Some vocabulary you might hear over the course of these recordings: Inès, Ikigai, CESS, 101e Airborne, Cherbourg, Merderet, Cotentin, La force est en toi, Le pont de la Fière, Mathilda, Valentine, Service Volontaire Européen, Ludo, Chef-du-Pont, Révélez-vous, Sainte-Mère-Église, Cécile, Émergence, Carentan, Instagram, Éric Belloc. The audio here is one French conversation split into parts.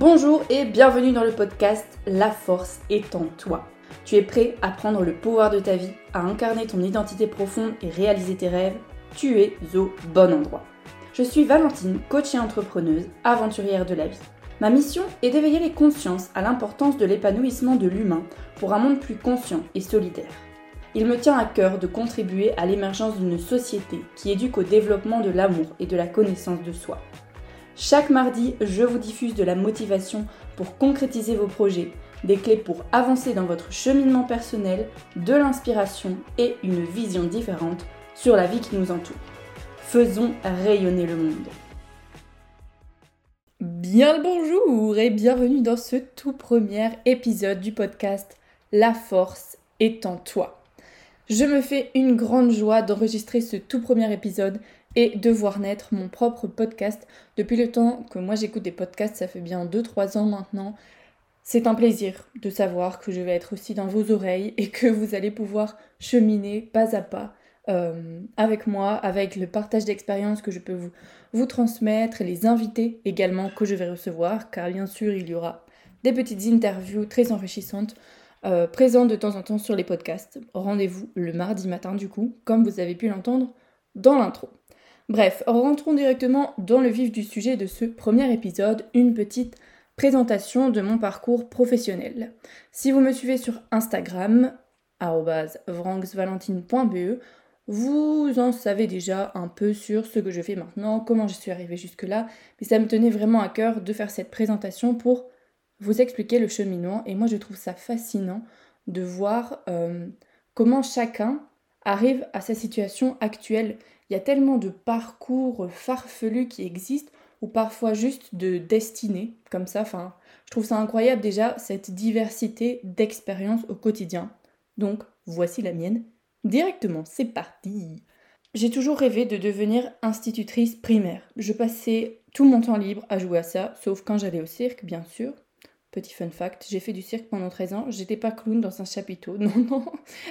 Bonjour et bienvenue dans le podcast La force est en toi. Tu es prêt à prendre le pouvoir de ta vie, à incarner ton identité profonde et réaliser tes rêves? Tu es au bon endroit. Je suis Valentine, coach et entrepreneuse, aventurière de la vie. Ma mission est d'éveiller les consciences à l'importance de l'épanouissement de l'humain pour un monde plus conscient et solidaire. Il me tient à cœur de contribuer à l'émergence d'une société qui éduque au développement de l'amour et de la connaissance de soi. Chaque mardi, je vous diffuse de la motivation pour concrétiser vos projets, des clés pour avancer dans votre cheminement personnel, de l'inspiration et une vision différente sur la vie qui nous entoure. Faisons rayonner le monde. Bien le bonjour et bienvenue dans ce tout premier épisode du podcast La force est en toi. Je me fais une grande joie d'enregistrer ce tout premier épisode et de voir naître mon propre podcast. Depuis le temps que moi j'écoute des podcasts, ça fait bien 2-3 ans maintenant. C'est un plaisir de savoir que je vais être aussi dans vos oreilles et que vous allez pouvoir cheminer pas à pas avec moi, avec le partage d'expériences que je peux vous transmettre et les invités également que je vais recevoir, car bien sûr il y aura des petites interviews très enrichissantes présentes de temps en temps sur les podcasts. Rendez-vous le mardi matin du coup, comme vous avez pu l'entendre dans l'intro. Bref, rentrons directement dans le vif du sujet de ce premier épisode, une petite présentation de mon parcours professionnel. Si vous me suivez sur Instagram, @vranxvalentine.be, vous en savez déjà un peu sur ce que je fais maintenant, comment je suis arrivée jusque-là, mais ça me tenait vraiment à cœur de faire cette présentation pour vous expliquer le cheminement. Et moi, je trouve ça fascinant de voir comment chacun arrive à sa situation actuelle. Il y a tellement de parcours farfelus qui existent, ou parfois juste de destinée, comme ça. Enfin, je trouve ça incroyable déjà, cette diversité d'expériences au quotidien. Donc, voici la mienne. Directement, c'est parti! J'ai toujours rêvé de devenir institutrice primaire. Je passais tout mon temps libre à jouer à ça, sauf quand j'allais au cirque, bien sûr. Petit fun fact, j'ai fait du cirque pendant 13 ans. J'étais pas clown dans un chapiteau, non.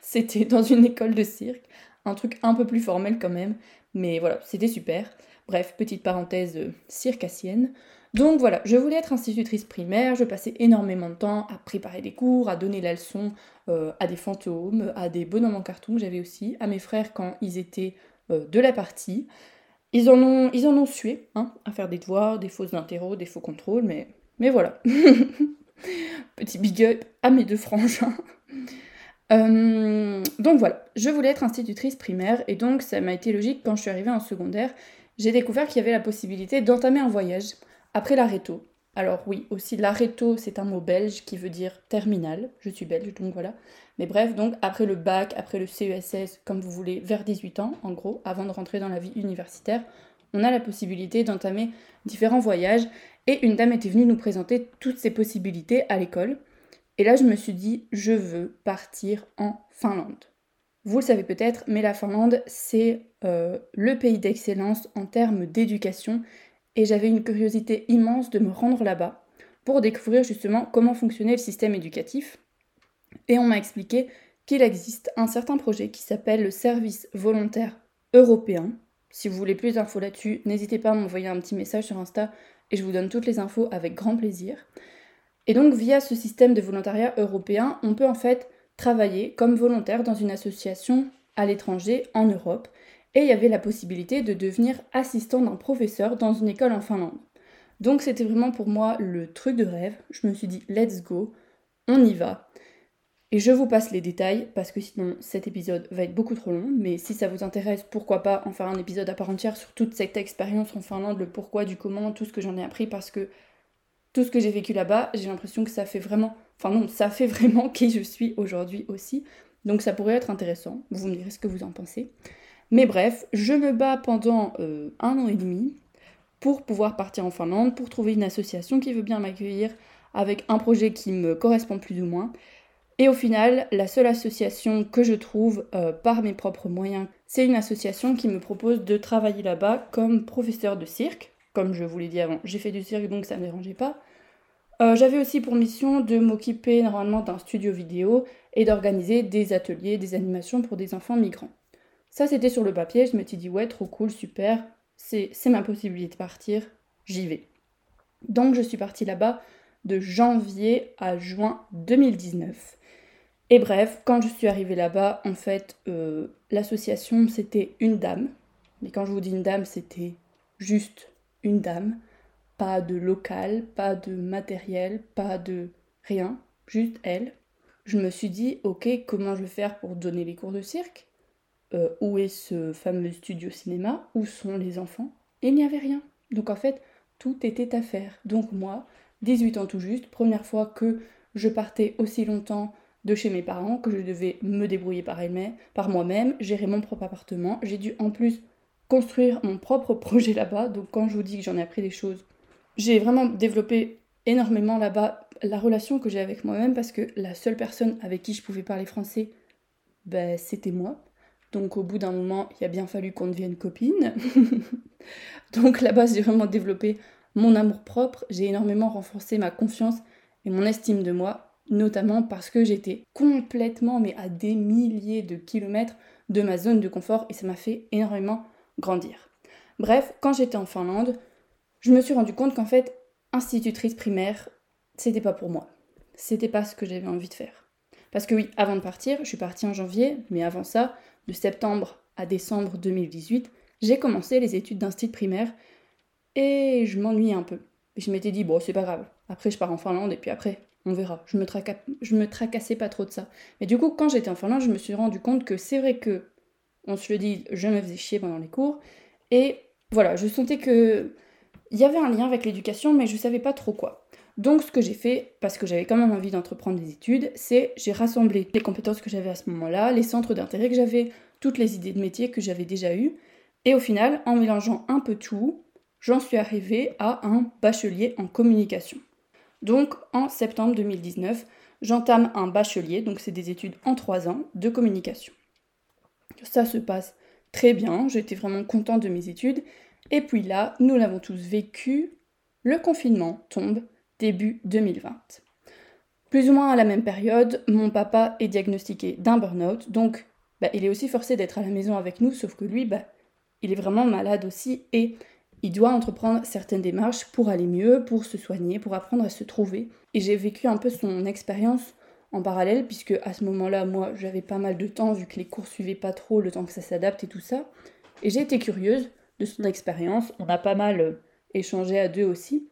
C'était dans une école de cirque. Un truc un peu plus formel quand même. Mais voilà, c'était super. Bref, petite parenthèse circassienne. Donc voilà, je voulais être institutrice primaire, je passais énormément de temps à préparer des cours, à donner la leçon à des fantômes, à des bonhommes en carton que j'avais aussi, à mes frères quand ils étaient de la partie. Ils en ont sué, hein, à faire des devoirs, des fausses interros, des faux contrôles, mais voilà. Petit big up à mes deux frangins. Donc voilà, je voulais être institutrice primaire et donc ça m'a été logique quand je suis arrivée en secondaire. J'ai découvert qu'il y avait la possibilité d'entamer un voyage après la réto. Alors oui, aussi la réto, c'est un mot belge qui veut dire terminale. Je suis belge, donc voilà. Mais bref, donc après le bac, après le CESS, comme vous voulez, vers 18 ans, en gros, avant de rentrer dans la vie universitaire, on a la possibilité d'entamer différents voyages. Et une dame était venue nous présenter toutes ces possibilités à l'école. Et là, je me suis dit, je veux partir en Finlande. Vous le savez peut-être, mais la Finlande, c'est le pays d'excellence en termes d'éducation et j'avais une curiosité immense de me rendre là-bas pour découvrir justement comment fonctionnait le système éducatif. Et on m'a expliqué qu'il existe un certain projet qui s'appelle le Service Volontaire Européen. Si vous voulez plus d'infos là-dessus, n'hésitez pas à m'envoyer un petit message sur Insta et je vous donne toutes les infos avec grand plaisir. Et donc via ce système de volontariat européen, on peut en fait travailler comme volontaire dans une association à l'étranger en Europe et il y avait la possibilité de devenir assistant d'un professeur dans une école en Finlande. Donc c'était vraiment pour moi le truc de rêve. Je me suis dit let's go, on y va. Et je vous passe les détails parce que sinon cet épisode va être beaucoup trop long, mais si ça vous intéresse, pourquoi pas en faire un épisode à part entière sur toute cette expérience en Finlande, le pourquoi, du comment, tout ce que j'en ai appris parce que tout ce que j'ai vécu là-bas, j'ai l'impression que ça fait vraiment qui je suis aujourd'hui aussi. Donc ça pourrait être intéressant, vous me direz ce que vous en pensez. Mais bref, je me bats pendant 1 an et demi pour pouvoir partir en Finlande, pour trouver une association qui veut bien m'accueillir avec un projet qui me correspond plus ou moins. Et au final, la seule association que je trouve par mes propres moyens, c'est une association qui me propose de travailler là-bas comme professeur de cirque. Comme je vous l'ai dit avant, j'ai fait du cirque donc ça ne me dérangeait pas. J'avais aussi pour mission de m'occuper normalement d'un studio vidéo et d'organiser des ateliers, des animations pour des enfants migrants. Ça c'était sur le papier, je me suis dit ouais trop cool, super, c'est ma possibilité de partir, j'y vais. Donc je suis partie là-bas de janvier à juin 2019. Et bref, quand je suis arrivée là-bas, en fait, l'association, c'était une dame. Mais quand je vous dis une dame, c'était juste une dame. Pas de local, pas de matériel, pas de rien, juste elle. Je me suis dit, ok, comment je vais faire pour donner les cours de cirque ? Où est ce fameux studio cinéma ? Où sont les enfants ? Et il n'y avait rien. Donc en fait, tout était à faire. Donc moi, 18 ans tout juste, première fois que je partais aussi longtemps de chez mes parents, que je devais me débrouiller par moi-même, gérer mon propre appartement. J'ai dû en plus construire mon propre projet là-bas. Donc quand je vous dis que j'en ai appris des choses, j'ai vraiment développé énormément là-bas la relation que j'ai avec moi-même, parce que la seule personne avec qui je pouvais parler français, ben, c'était moi. Donc au bout d'un moment, il a bien fallu qu'on devienne copine. Donc là-bas, j'ai vraiment développé mon amour-propre. J'ai énormément renforcé ma confiance et mon estime de moi, notamment parce que j'étais complètement, mais à des milliers de kilomètres de ma zone de confort, et ça m'a fait énormément grandir. Bref, quand j'étais en Finlande, je me suis rendu compte qu'en fait, institutrice primaire, c'était pas pour moi. C'était pas ce que j'avais envie de faire. Parce que oui, avant de partir, je suis partie en janvier, mais avant ça, de septembre à décembre 2018, j'ai commencé les études d'institut primaire et je m'ennuyais un peu. Et je m'étais dit, bon, c'est pas grave, après je pars en Finlande et puis après... on verra, je me tracassais pas trop de ça. Mais du coup, quand j'étais en Finlande, je me suis rendu compte que c'est vrai que, on se le dit, je me faisais chier pendant les cours. Et voilà, je sentais qu'il y avait un lien avec l'éducation, mais je savais pas trop quoi. Donc ce que j'ai fait, parce que j'avais quand même envie d'entreprendre des études, c'est j'ai rassemblé les compétences que j'avais à ce moment-là, les centres d'intérêt que j'avais, toutes les idées de métier que j'avais déjà eues. Et au final, en mélangeant un peu tout, j'en suis arrivée à un bachelier en communication. Donc, en septembre 2019, j'entame un bachelier, donc c'est des études en 3 ans de communication. Ça se passe très bien, j'étais vraiment contente de mes études. Et puis là, nous l'avons tous vécu, le confinement tombe début 2020. Plus ou moins à la même période, mon papa est diagnostiqué d'un burn-out, donc il est aussi forcé d'être à la maison avec nous, sauf que lui, il est vraiment malade aussi et... il doit entreprendre certaines démarches pour aller mieux, pour se soigner, pour apprendre à se trouver. Et j'ai vécu un peu son expérience en parallèle, puisque à ce moment-là, moi, j'avais pas mal de temps, vu que les cours suivaient pas trop, le temps que ça s'adapte et tout ça. Et j'ai été curieuse de son expérience. On a pas mal échangé à deux aussi.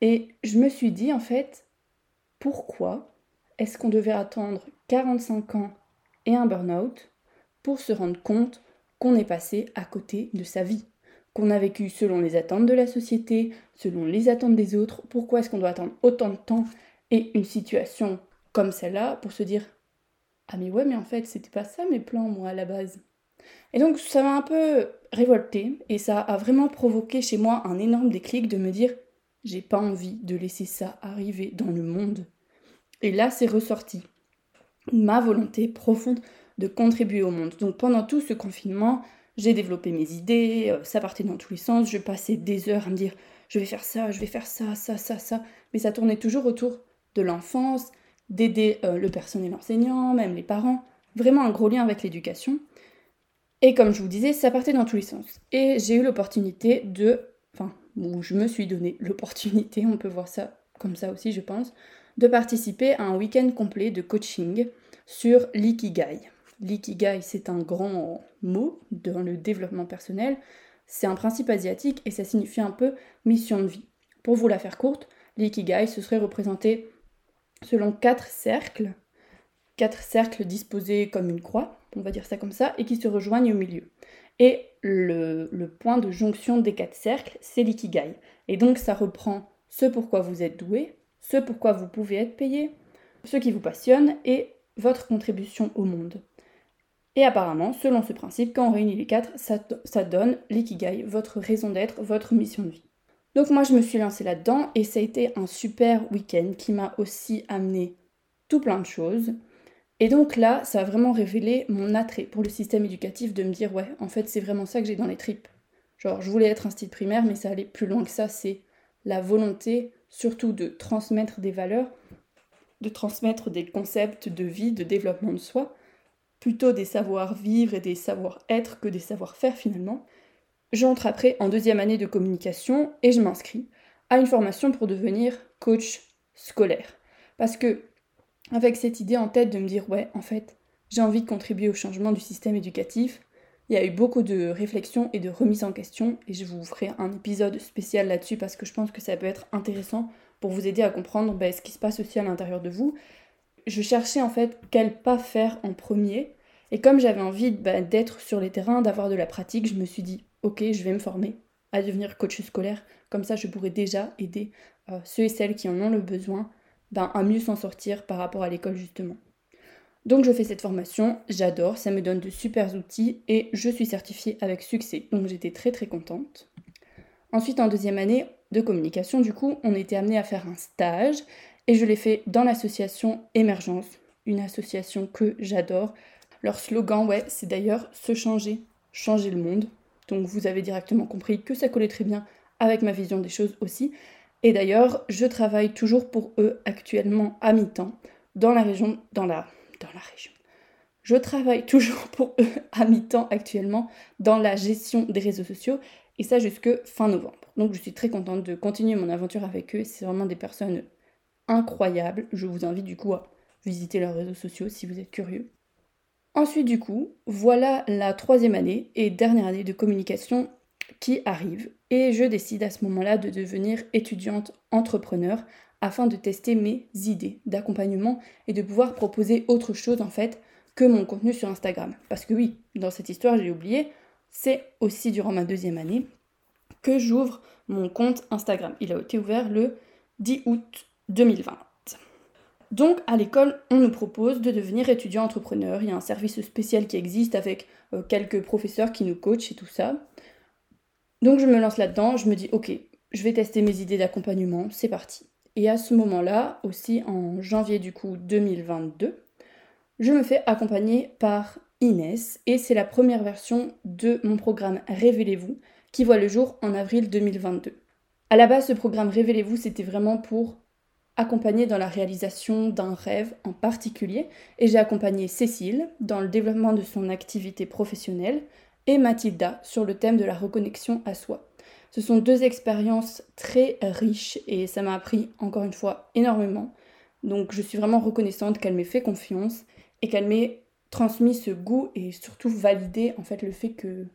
Et je me suis dit, en fait, pourquoi est-ce qu'on devait attendre 45 ans et un burn-out pour se rendre compte qu'on est passé à côté de sa vie ? Qu'on a vécu selon les attentes de la société, selon les attentes des autres. Pourquoi est-ce qu'on doit attendre autant de temps et une situation comme celle-là pour se dire « Ah mais ouais, mais en fait, c'était pas ça mes plans, moi, à la base. » Et donc, ça m'a un peu révoltée et ça a vraiment provoqué chez moi un énorme déclic de me dire « J'ai pas envie de laisser ça arriver dans le monde. » Et là, c'est ressorti ma volonté profonde de contribuer au monde. Donc, pendant tout ce confinement, j'ai développé mes idées, ça partait dans tous les sens, je passais des heures à me dire « je vais faire ça, ça, ça, ça ». Mais ça tournait toujours autour de l'enfance, d'aider le personnel enseignant, même les parents. Vraiment un gros lien avec l'éducation. Et comme je vous disais, ça partait dans tous les sens. Et j'ai eu l'opportunité je me suis donné l'opportunité, on peut voir ça comme ça aussi je pense, de participer à un week-end complet de coaching sur l'Ikigai. L'ikigai, c'est un grand mot dans le développement personnel. C'est un principe asiatique et ça signifie un peu mission de vie. Pour vous la faire courte, l'ikigai se serait représenté selon 4 cercles. 4 cercles disposés comme une croix, on va dire ça comme ça, et qui se rejoignent au milieu. Et le point de jonction des 4 cercles, c'est l'ikigai. Et donc ça reprend ce pourquoi vous êtes doué, ce pourquoi vous pouvez être payé, ce qui vous passionne et votre contribution au monde. Et apparemment, selon ce principe, quand on réunit les 4, ça donne l'ikigai, votre raison d'être, votre mission de vie. Donc moi, je me suis lancée là-dedans et ça a été un super week-end qui m'a aussi amené tout plein de choses. Et donc là, ça a vraiment révélé mon attrait pour le système éducatif de me dire « Ouais, en fait, c'est vraiment ça que j'ai dans les tripes. » Genre, je voulais être institut primaire, mais ça allait plus loin que ça. C'est la volonté, surtout, de transmettre des valeurs, de transmettre des concepts de vie, de développement de soi, plutôt des savoir-vivre et des savoir-être que des savoir-faire finalement. J'entre après en 2e année de communication et je m'inscris à une formation pour devenir coach scolaire. Parce que, avec cette idée en tête de me dire, ouais, en fait, j'ai envie de contribuer au changement du système éducatif, il y a eu beaucoup de réflexions et de remises en question, et je vous ferai un épisode spécial là-dessus parce que je pense que ça peut être intéressant pour vous aider à comprendre ce qui se passe aussi à l'intérieur de vous. Je cherchais en fait quel pas faire en premier, et comme j'avais envie d'être sur les terrains, d'avoir de la pratique, je me suis dit, ok, je vais me former à devenir coach scolaire, comme ça je pourrais déjà aider ceux et celles qui en ont le besoin à mieux s'en sortir par rapport à l'école justement. Donc je fais cette formation, j'adore, ça me donne de super outils et je suis certifiée avec succès, donc j'étais très très contente. Ensuite en deuxième année de communication, du coup, on était amené à faire un stage et je l'ai fait dans l'association Émergence, une association que j'adore. Leur slogan, ouais, c'est d'ailleurs « Se changer, changer le monde ». Donc vous avez directement compris que ça collait très bien avec ma vision des choses aussi. Et d'ailleurs, je travaille toujours pour eux actuellement à mi-temps Je travaille toujours pour eux à mi-temps actuellement dans la gestion des réseaux sociaux et ça jusque fin novembre. Donc je suis très contente de continuer mon aventure avec eux. C'est vraiment des personnes incroyables. Je vous invite du coup à visiter leurs réseaux sociaux si vous êtes curieux. Ensuite du coup, voilà la troisième année et dernière année de communication qui arrive et je décide à ce moment-là de devenir étudiante entrepreneur afin de tester mes idées d'accompagnement et de pouvoir proposer autre chose en fait que mon contenu sur Instagram. Parce que oui, dans cette histoire, j'ai oublié, c'est aussi durant ma deuxième année que j'ouvre mon compte Instagram. Il a été ouvert le 10 août 2020. Donc à l'école, on nous propose de devenir étudiant entrepreneur. Il y a un service spécial qui existe avec quelques professeurs qui nous coachent et tout ça. Donc je me lance là-dedans, je me dis ok, je vais tester mes idées d'accompagnement, c'est parti. Et à ce moment-là, aussi en janvier du coup 2022, je me fais accompagner par Inès et c'est la première version de mon programme Révélez-vous qui voit le jour en avril 2022. À la base, ce programme Révélez-vous, c'était vraiment pour accompagner dans la réalisation d'un rêve en particulier et j'ai accompagné Cécile dans le développement de son activité professionnelle et Mathilda sur le thème de la reconnexion à soi. Ce sont deux expériences très riches et ça m'a appris encore une fois énormément. Donc je suis vraiment reconnaissante qu'elle m'ait fait confiance et qu'elle m'ait transmis ce goût et surtout validé en fait le fait que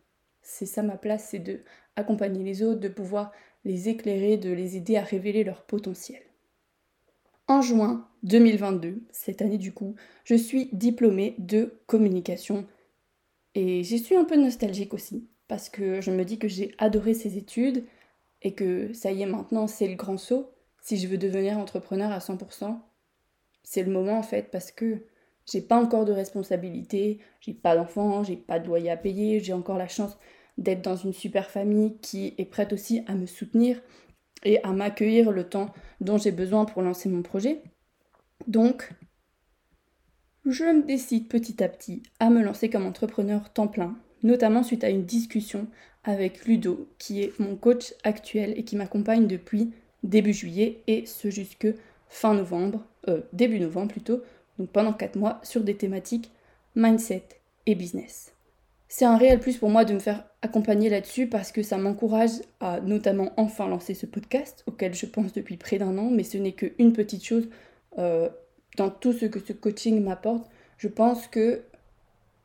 c'est ça ma place, c'est de accompagner les autres, de pouvoir les éclairer, de les aider à révéler leur potentiel. En juin 2022, cette année du coup, je suis diplômée de communication et j'y suis un peu nostalgique aussi. Parce que je me dis que j'ai adoré ces études et que ça y est, maintenant, c'est le grand saut. Si je veux devenir entrepreneur à 100%, c'est le moment en fait parce que j'ai pas encore de responsabilité, j'ai pas d'enfants, j'ai pas de loyer à payer, j'ai encore la chance d'être dans une super famille qui est prête aussi à me soutenir et à m'accueillir le temps dont j'ai besoin pour lancer mon projet. Donc, je me décide petit à petit à me lancer comme entrepreneur temps plein. Notamment suite à une discussion avec Ludo, qui est mon coach actuel et qui m'accompagne depuis début juillet et ce jusque début novembre, donc pendant 4 mois, sur des thématiques mindset et business. C'est un réel plus pour moi de me faire accompagner là-dessus parce que ça m'encourage à notamment enfin lancer ce podcast, auquel je pense depuis près d'un an, mais ce n'est qu'une petite chose dans tout ce que ce coaching m'apporte. Je pense que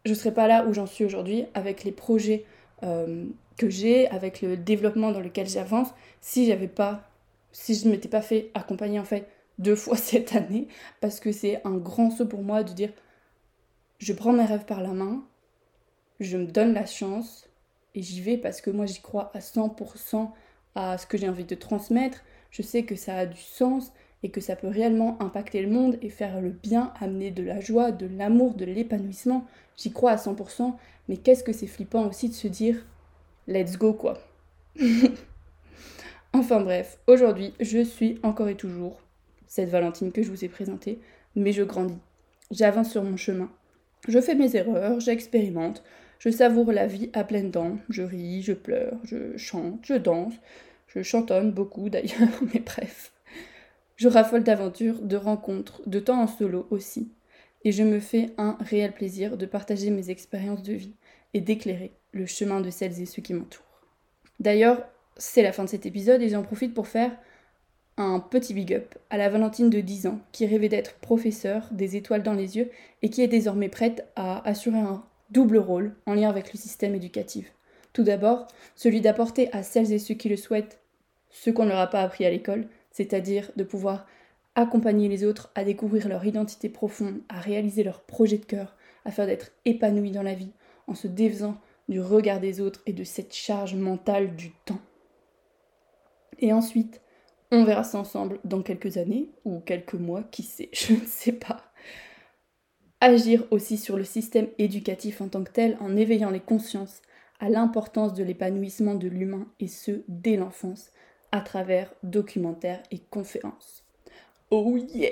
je ne serais pas là où j'en suis aujourd'hui avec les projets que j'ai, avec le développement dans lequel j'avance, si je ne m'étais pas fait accompagner en fait 2 fois cette année, parce que c'est un grand saut pour moi de dire je prends mes rêves par la main, je me donne la chance et j'y vais parce que moi j'y crois à 100% à ce que j'ai envie de transmettre, je sais que ça a du sens et que ça peut réellement impacter le monde et faire le bien, amener de la joie, de l'amour, de l'épanouissement. J'y crois à 100%, mais qu'est-ce que c'est flippant aussi de se dire « let's go » quoi. Enfin bref, aujourd'hui, je suis encore et toujours cette Valentine que je vous ai présentée, mais je grandis, j'avance sur mon chemin. Je fais mes erreurs, j'expérimente, je savoure la vie à pleines dents, je ris, je pleure, je chante, je danse, je chantonne beaucoup d'ailleurs, mais bref. Je raffole d'aventures, de rencontres, de temps en solo aussi. Et je me fais un réel plaisir de partager mes expériences de vie et d'éclairer le chemin de celles et ceux qui m'entourent. D'ailleurs, c'est la fin de cet épisode et j'en profite pour faire Un petit big up à la Valentine de 10 ans qui rêvait d'être professeure, des étoiles dans les yeux et qui est désormais prête à assurer un double rôle en lien avec le système éducatif. Tout d'abord, celui d'apporter à celles et ceux qui le souhaitent ce qu'on ne leur a pas appris à l'école, c'est-à-dire de pouvoir accompagner les autres à découvrir leur identité profonde, à réaliser leur projet de cœur, à faire d'être épanouis dans la vie en se défaisant du regard des autres et de cette charge mentale du temps. Et ensuite, on verra ça ensemble dans quelques années ou quelques mois, qui sait, je ne sais pas. Agir aussi sur le système éducatif en tant que tel en éveillant les consciences à l'importance de l'épanouissement de l'humain et ce, dès l'enfance, à travers documentaires et conférences. Oh yeah!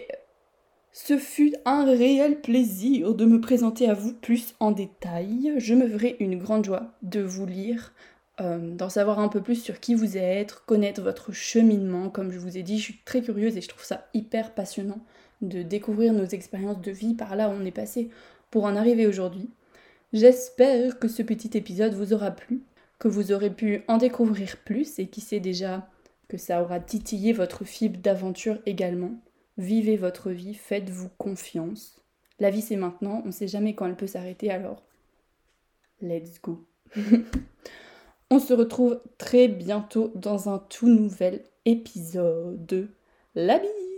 Ce fut un réel plaisir de me présenter à vous plus en détail. Je me ferai une grande joie de vous lire, d'en savoir un peu plus sur qui vous êtes, connaître votre cheminement. Comme je vous ai dit, je suis très curieuse et je trouve ça hyper passionnant de découvrir nos expériences de vie par là où on est passé pour en arriver aujourd'hui. J'espère que ce petit épisode vous aura plu, que vous aurez pu en découvrir plus et qui sait déjà que ça aura titillé votre fibre d'aventure également. Vivez votre vie, faites-vous confiance. La vie c'est maintenant, on ne sait jamais quand elle peut s'arrêter, alors let's go. On se retrouve très bientôt dans un tout nouvel épisode. La bise.